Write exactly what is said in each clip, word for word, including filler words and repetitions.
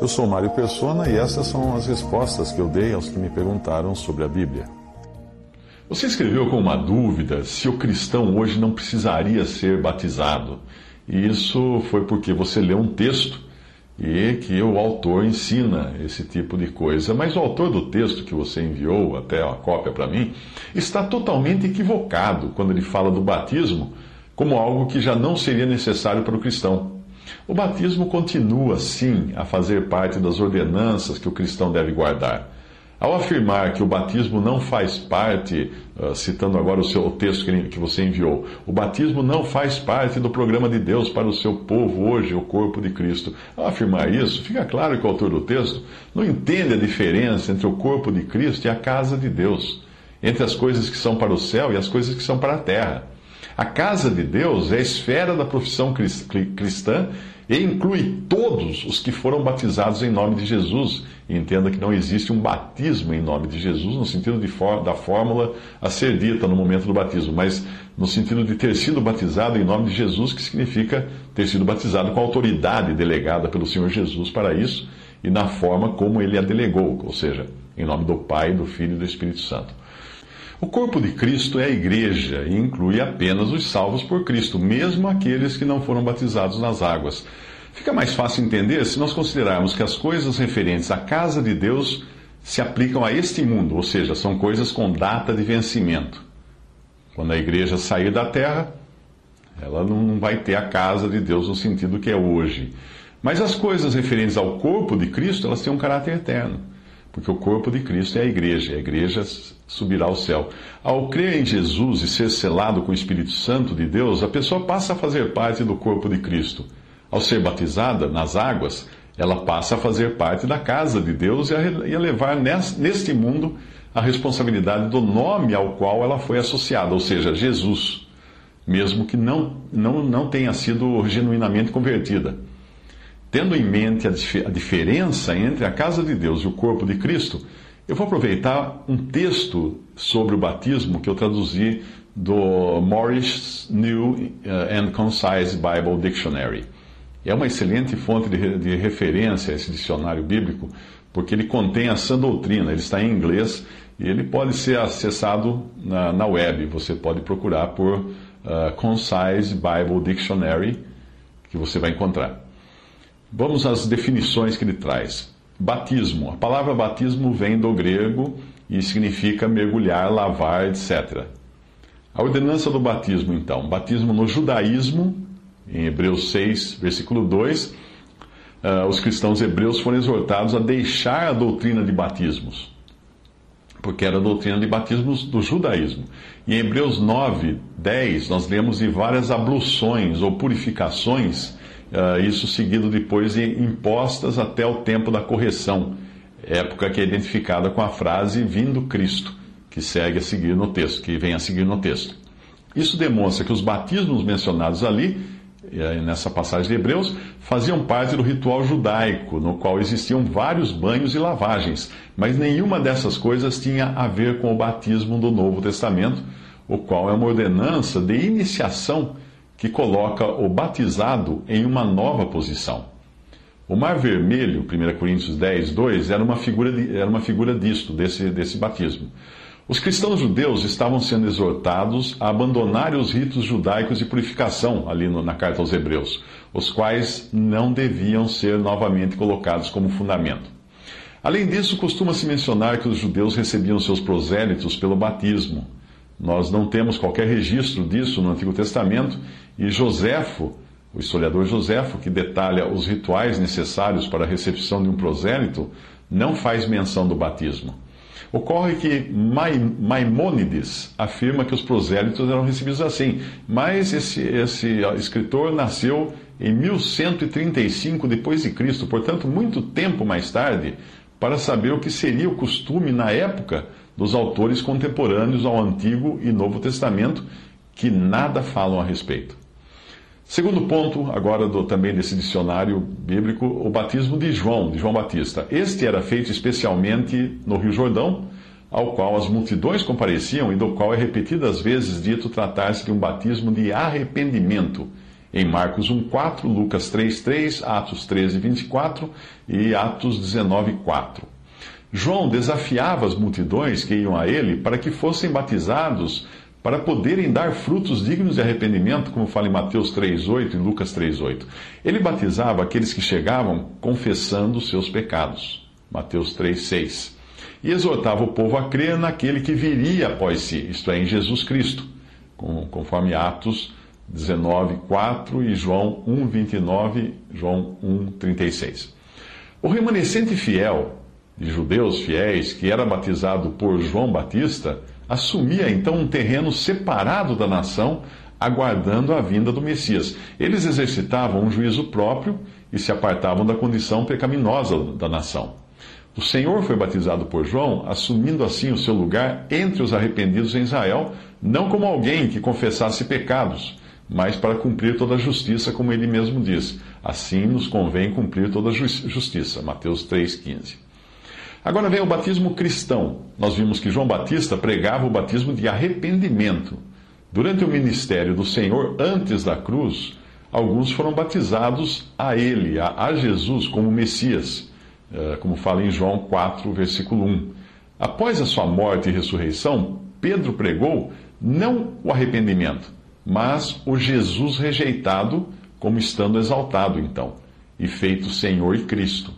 Eu sou Mario Persona e essas são as respostas que eu dei aos que me perguntaram sobre a Bíblia. Você escreveu com uma dúvida se o cristão hoje não precisaria ser batizado. E isso foi porque você leu um texto e que o autor ensina esse tipo de coisa. Mas o autor do texto que você enviou, até a cópia para mim, está totalmente equivocado quando ele fala do batismo como algo que já não seria necessário para o cristão. O batismo continua, sim, a fazer parte das ordenanças que o cristão deve guardar. Ao afirmar que o batismo não faz parte, citando agora o, seu, o texto que você enviou, o batismo não faz parte do programa de Deus para o seu povo hoje, o corpo de Cristo. Ao afirmar isso, fica claro que o autor do texto não entende a diferença entre o corpo de Cristo e a casa de Deus, entre as coisas que são para o céu e as coisas que são para a terra. A casa de Deus é a esfera da profissão cristã e inclui todos os que foram batizados em nome de Jesus. E entenda que não existe um batismo em nome de Jesus no sentido de for- da fórmula a ser dita no momento do batismo, mas no sentido de ter sido batizado em nome de Jesus, que significa ter sido batizado com a autoridade delegada pelo Senhor Jesus para isso e na forma como ele a delegou, ou seja, em nome do Pai, do Filho e do Espírito Santo. O corpo de Cristo é a igreja e inclui apenas os salvos por Cristo, mesmo aqueles que não foram batizados nas águas. Fica mais fácil entender se nós considerarmos que as coisas referentes à casa de Deus se aplicam a este mundo, ou seja, são coisas com data de vencimento. Quando a igreja sair da terra, ela não vai ter a casa de Deus no sentido que é hoje. Mas as coisas referentes ao corpo de Cristo, elas têm um caráter eterno. Porque o corpo de Cristo é a igreja, e a igreja subirá ao céu. Ao crer em Jesus e ser selado com o Espírito Santo de Deus, a pessoa passa a fazer parte do corpo de Cristo. Ao ser batizada nas águas, ela passa a fazer parte da casa de Deus e a levar neste mundo a responsabilidade do nome ao qual ela foi associada, ou seja, Jesus, mesmo que não, não, não tenha sido genuinamente convertida. Tendo em mente a, dif- a diferença entre a casa de Deus e o corpo de Cristo, eu vou aproveitar um texto sobre o batismo que eu traduzi do Morris New and Concise Bible Dictionary. É uma excelente fonte de, re- de referência esse dicionário bíblico, porque ele contém a sã doutrina, ele está em inglês e ele pode ser acessado na, na web. Você pode procurar por uh, Concise Bible Dictionary, que você vai encontrar. Vamos às definições que ele traz. Batismo. A palavra batismo vem do grego e significa mergulhar, lavar, etcétera. A ordenança do batismo, então. Batismo no judaísmo, em Hebreus seis, versículo dois, uh, os cristãos hebreus foram exortados a deixar a doutrina de batismos, porque era a doutrina de batismos do judaísmo. E em Hebreus nove, dez, nós lemos de várias abluções ou purificações, Uh, isso seguido depois de impostas até o tempo da correção, época que é identificada com a frase vindo Cristo, que segue a seguir no texto, que vem a seguir no texto. Isso demonstra que os batismos mencionados ali, nessa passagem de Hebreus, faziam parte do ritual judaico, no qual existiam vários banhos e lavagens, mas nenhuma dessas coisas tinha a ver com o batismo do Novo Testamento, o qual é uma ordenança de iniciação que coloca o batizado em uma nova posição. O Mar Vermelho, primeira Coríntios dez, dois, era uma figura, de, era uma figura disto, desse, desse batismo. Os cristãos judeus estavam sendo exortados a abandonar os ritos judaicos de purificação, ali no, na carta aos Hebreus, os quais não deviam ser novamente colocados como fundamento. Além disso, costuma-se mencionar que os judeus recebiam seus prosélitos pelo batismo, Nós não temos qualquer registro disso no Antigo Testamento, e Josefo, o historiador Josefo, que detalha os rituais necessários para a recepção de um prosélito, não faz menção do batismo. Ocorre que Maimônides afirma que os prosélitos eram recebidos assim, mas esse, esse escritor nasceu em mil cento e trinta e cinco depois de Cristo, portanto, muito tempo mais tarde, para saber o que seria o costume na época dos autores contemporâneos ao Antigo e Novo Testamento, que nada falam a respeito. Segundo ponto, agora do, também desse dicionário bíblico, o batismo de João, de João Batista. Este era feito especialmente no Rio Jordão, ao qual as multidões compareciam e do qual é repetidas vezes dito tratar-se de um batismo de arrependimento, em Marcos um, quatro, Lucas três, três, Atos treze, vinte e quatro e Atos dezenove, quatro. João desafiava as multidões que iam a ele para que fossem batizados para poderem dar frutos dignos de arrependimento, como fala em Mateus três, oito e Lucas três, oito. Ele batizava aqueles que chegavam confessando os seus pecados, Mateus três, seis, e exortava o povo a crer naquele que viria após si, isto é, em Jesus Cristo, conforme Atos dezenove, quatro e João um, vinte e nove, João um, trinta e seis. O remanescente fiel de judeus fiéis, que era batizado por João Batista, assumia então um terreno separado da nação, aguardando a vinda do Messias. Eles exercitavam um juízo próprio e se apartavam da condição pecaminosa da nação. O Senhor foi batizado por João, assumindo assim o seu lugar entre os arrependidos em Israel, não como alguém que confessasse pecados, mas para cumprir toda a justiça, como ele mesmo diz. Assim nos convém cumprir toda a justiça. Mateus três, quinze. Agora vem o batismo cristão. Nós vimos que João Batista pregava o batismo de arrependimento. Durante o ministério do Senhor, antes da cruz, alguns foram batizados a ele, a Jesus, como Messias, como fala em João quatro, versículo um. Após a sua morte e ressurreição, Pedro pregou não o arrependimento, mas o Jesus rejeitado, como estando exaltado, então, e feito Senhor e Cristo.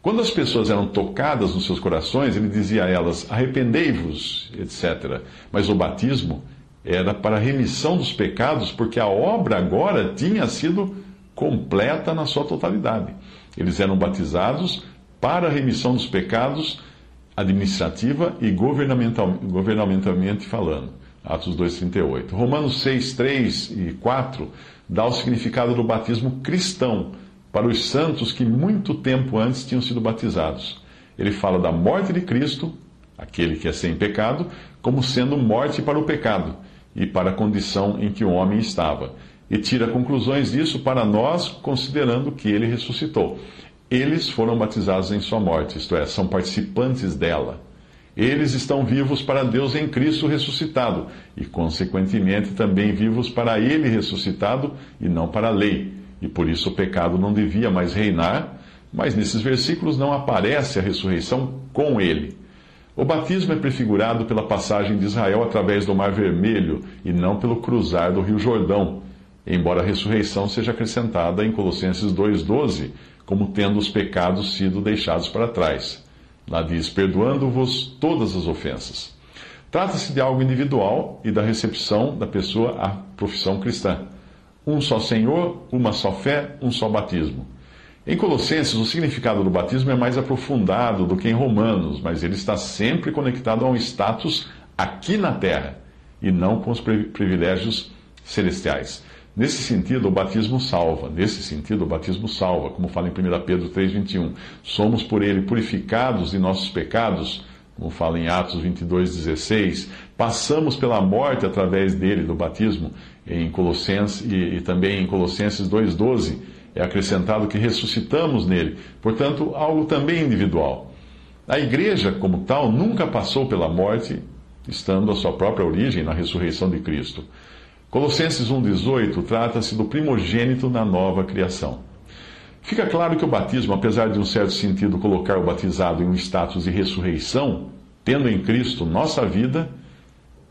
Quando as pessoas eram tocadas nos seus corações, ele dizia a elas, arrependei-vos, etcétera. Mas o batismo era para a remissão dos pecados, porque a obra agora tinha sido completa na sua totalidade. Eles eram batizados para a remissão dos pecados administrativa e governamental, governamentalmente falando. Atos dois, trinta e oito. Romanos seis, três e quatro dá o significado do batismo cristão para os santos que muito tempo antes tinham sido batizados. Ele fala da morte de Cristo, aquele que é sem pecado, como sendo morte para o pecado e para a condição em que o homem estava. E tira conclusões disso para nós, considerando que ele ressuscitou. Eles foram batizados em sua morte, isto é, são participantes dela. Eles estão vivos para Deus em Cristo ressuscitado e, consequentemente, também vivos para ele ressuscitado e não para a lei. E por isso o pecado não devia mais reinar, mas nesses versículos não aparece a ressurreição com ele. O batismo é prefigurado pela passagem de Israel através do Mar Vermelho e não pelo cruzar do Rio Jordão, embora a ressurreição seja acrescentada em Colossenses dois, doze, como tendo os pecados sido deixados para trás. Lá diz, perdoando-vos todas as ofensas. Trata-se de algo individual e da recepção da pessoa à profissão cristã. Um só Senhor, uma só fé, um só batismo. Em Colossenses, o significado do batismo é mais aprofundado do que em Romanos, mas ele está sempre conectado a um status aqui na terra, e não com os privilégios celestiais. Nesse sentido, o batismo salva. Nesse sentido, o batismo salva, como fala em primeira Pedro três, vinte e um. Somos por ele purificados de nossos pecados, como fala em Atos vinte e dois, dezesseis. Passamos pela morte através dele, do batismo, em Colossenses e, e também em Colossenses dois, doze. É acrescentado que ressuscitamos nele. Portanto, algo também individual. A igreja, como tal, nunca passou pela morte, estando a sua própria origem na ressurreição de Cristo. Colossenses um, dezoito trata-se do primogênito na nova criação. Fica claro que o batismo, apesar de um certo sentido colocar o batizado em um status de ressurreição, tendo em Cristo nossa vida,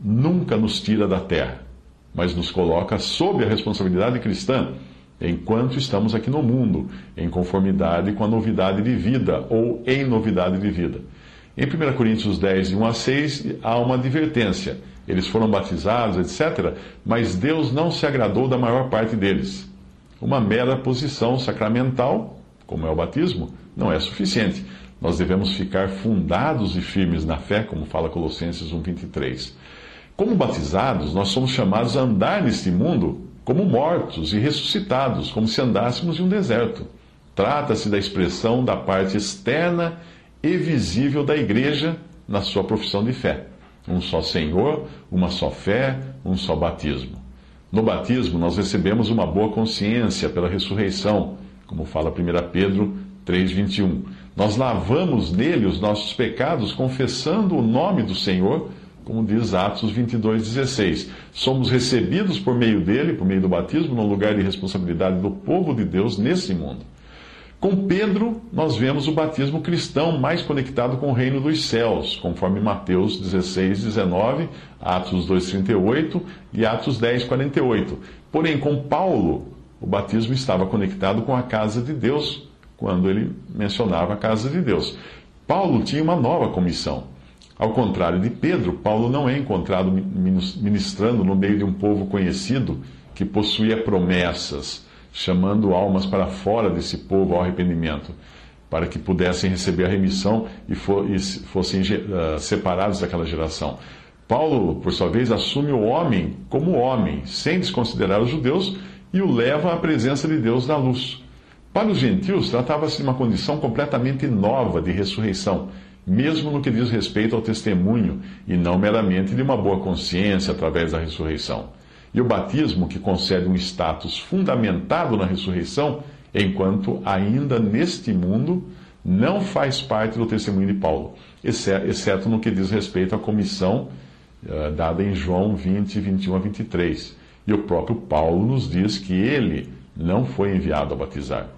nunca nos tira da terra, mas nos coloca sob a responsabilidade cristã, enquanto estamos aqui no mundo, em conformidade com a novidade de vida, ou em novidade de vida. Em primeira Coríntios dez, de um a seis, há uma advertência. eles foram batizados, etcétera, mas Deus não se agradou da maior parte deles. Uma mera posição sacramental, como é o batismo, não é suficiente. Nós devemos ficar fundados e firmes na fé, como fala Colossenses um, vinte e três. Como batizados, nós somos chamados a andar neste mundo como mortos e ressuscitados, como se andássemos em um deserto. Trata-se da expressão da parte externa e visível da igreja na sua profissão de fé. Um só Senhor, uma só fé, um só batismo. No batismo, nós recebemos uma boa consciência pela ressurreição, como fala primeira Pedro três, vinte e um. Nós lavamos nele os nossos pecados, confessando o nome do Senhor, como diz Atos vinte e dois, dezesseis. Somos recebidos por meio dele, por meio do batismo, no lugar de responsabilidade do povo de Deus nesse mundo. Com Pedro, nós vemos o batismo cristão mais conectado com o reino dos céus, conforme Mateus dezesseis, dezenove, Atos dois, trinta e oito e Atos dez, quarenta e oito. Porém, com Paulo, o batismo estava conectado com a casa de Deus, quando ele mencionava a casa de Deus. Paulo tinha uma nova comissão. Ao contrário de Pedro, Paulo não é encontrado ministrando no meio de um povo conhecido que possuía promessas, chamando almas para fora desse povo ao arrependimento, para que pudessem receber a remissão e fossem separados daquela geração. Paulo, por sua vez, assume o homem como homem, sem desconsiderar os judeus, e o leva à presença de Deus na luz. Para os gentios, tratava-se de uma condição completamente nova de ressurreição, mesmo no que diz respeito ao testemunho, e não meramente de uma boa consciência através da ressurreição. E o batismo, que concede um status fundamentado na ressurreição, enquanto ainda neste mundo, não faz parte do testemunho de Paulo, exceto no que diz respeito à comissão uh, dada em João vinte, vinte e um a vinte e três. E o próprio Paulo nos diz que ele não foi enviado a batizar.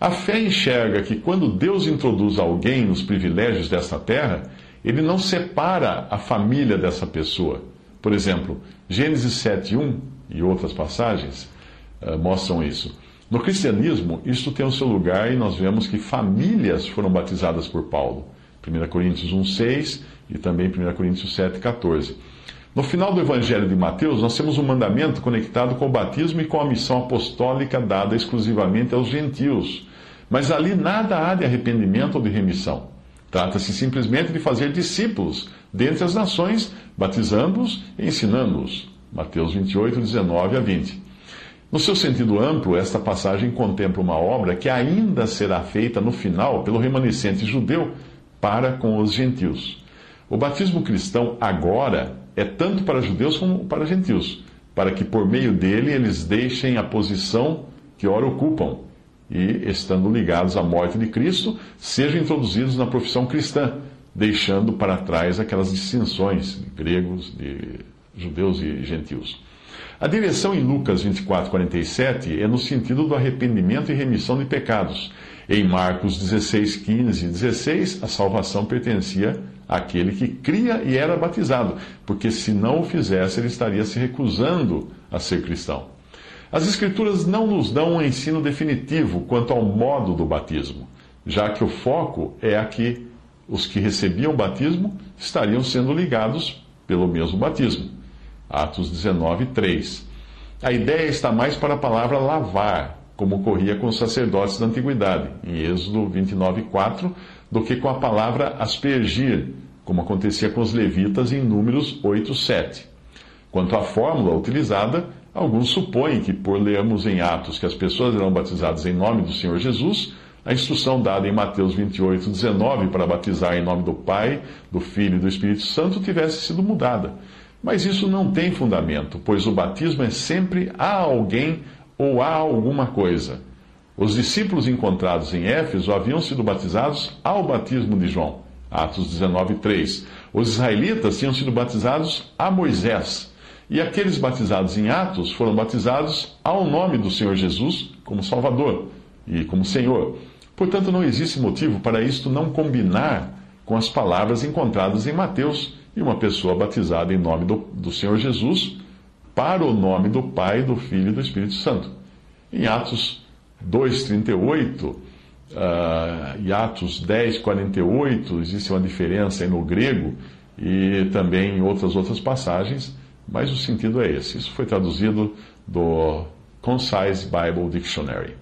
A fé enxerga que quando Deus introduz alguém nos privilégios desta terra, ele não separa a família dessa pessoa. Por exemplo, Gênesis sete, um e outras passagens uh, mostram isso. No cristianismo, isto tem o seu lugar e nós vemos que famílias foram batizadas por Paulo. primeira Coríntios um, seis e também primeira Coríntios sete, quatorze. No final do Evangelho de Mateus, nós temos um mandamento conectado com o batismo e com a missão apostólica dada exclusivamente aos gentios. Mas ali nada há de arrependimento ou de remissão. Trata-se simplesmente de fazer discípulos dentre as nações, batizando-os e ensinando-os. Mateus vinte e oito, dezenove a vinte. No seu sentido amplo, esta passagem contempla uma obra que ainda será feita no final pelo remanescente judeu para com os gentios. O batismo cristão agora é tanto para judeus como para gentios, para que por meio dele eles deixem a posição que ora ocupam e, estando ligados à morte de Cristo, sejam introduzidos na profissão cristã, deixando para trás aquelas distinções de gregos, de judeus e gentios. A direção em Lucas vinte e quatro, quarenta e sete é no sentido do arrependimento e remissão de pecados. Em Marcos dezesseis, quinze e dezesseis, a salvação pertencia àquele que cria e era batizado, porque se não o fizesse, ele estaria se recusando a ser cristão. As Escrituras não nos dão um ensino definitivo quanto ao modo do batismo, já que o foco é a que os que recebiam o batismo estariam sendo ligados pelo mesmo batismo. Atos dezenove, três. A ideia está mais para a palavra lavar, como ocorria com os sacerdotes da antiguidade, em Êxodo vinte e nove, quatro, do que com a palavra aspergir, como acontecia com os levitas em Números oito, sete. Quanto à fórmula utilizada, alguns supõem que, por lermos em Atos que as pessoas serão batizadas em nome do Senhor Jesus, a instrução dada em Mateus vinte e oito, dezenove para batizar em nome do Pai, do Filho e do Espírito Santo tivesse sido mudada. Mas isso não tem fundamento, pois o batismo é sempre a alguém ou a alguma coisa. Os discípulos encontrados em Éfeso haviam sido batizados ao batismo de João, Atos dezenove, três. Os israelitas tinham sido batizados a Moisés. E aqueles batizados em Atos foram batizados ao nome do Senhor Jesus como Salvador e como Senhor. Portanto, não existe motivo para isto não combinar com as palavras encontradas em Mateus e uma pessoa batizada em nome do, do Senhor Jesus para o nome do Pai, do Filho e do Espírito Santo. Em Atos dois, trinta e oito uh, e Atos dez, quarenta e oito, existe uma diferença aí no grego, e também em outras outras passagens, mas o sentido é esse. Isso foi traduzido do Concise Bible Dictionary.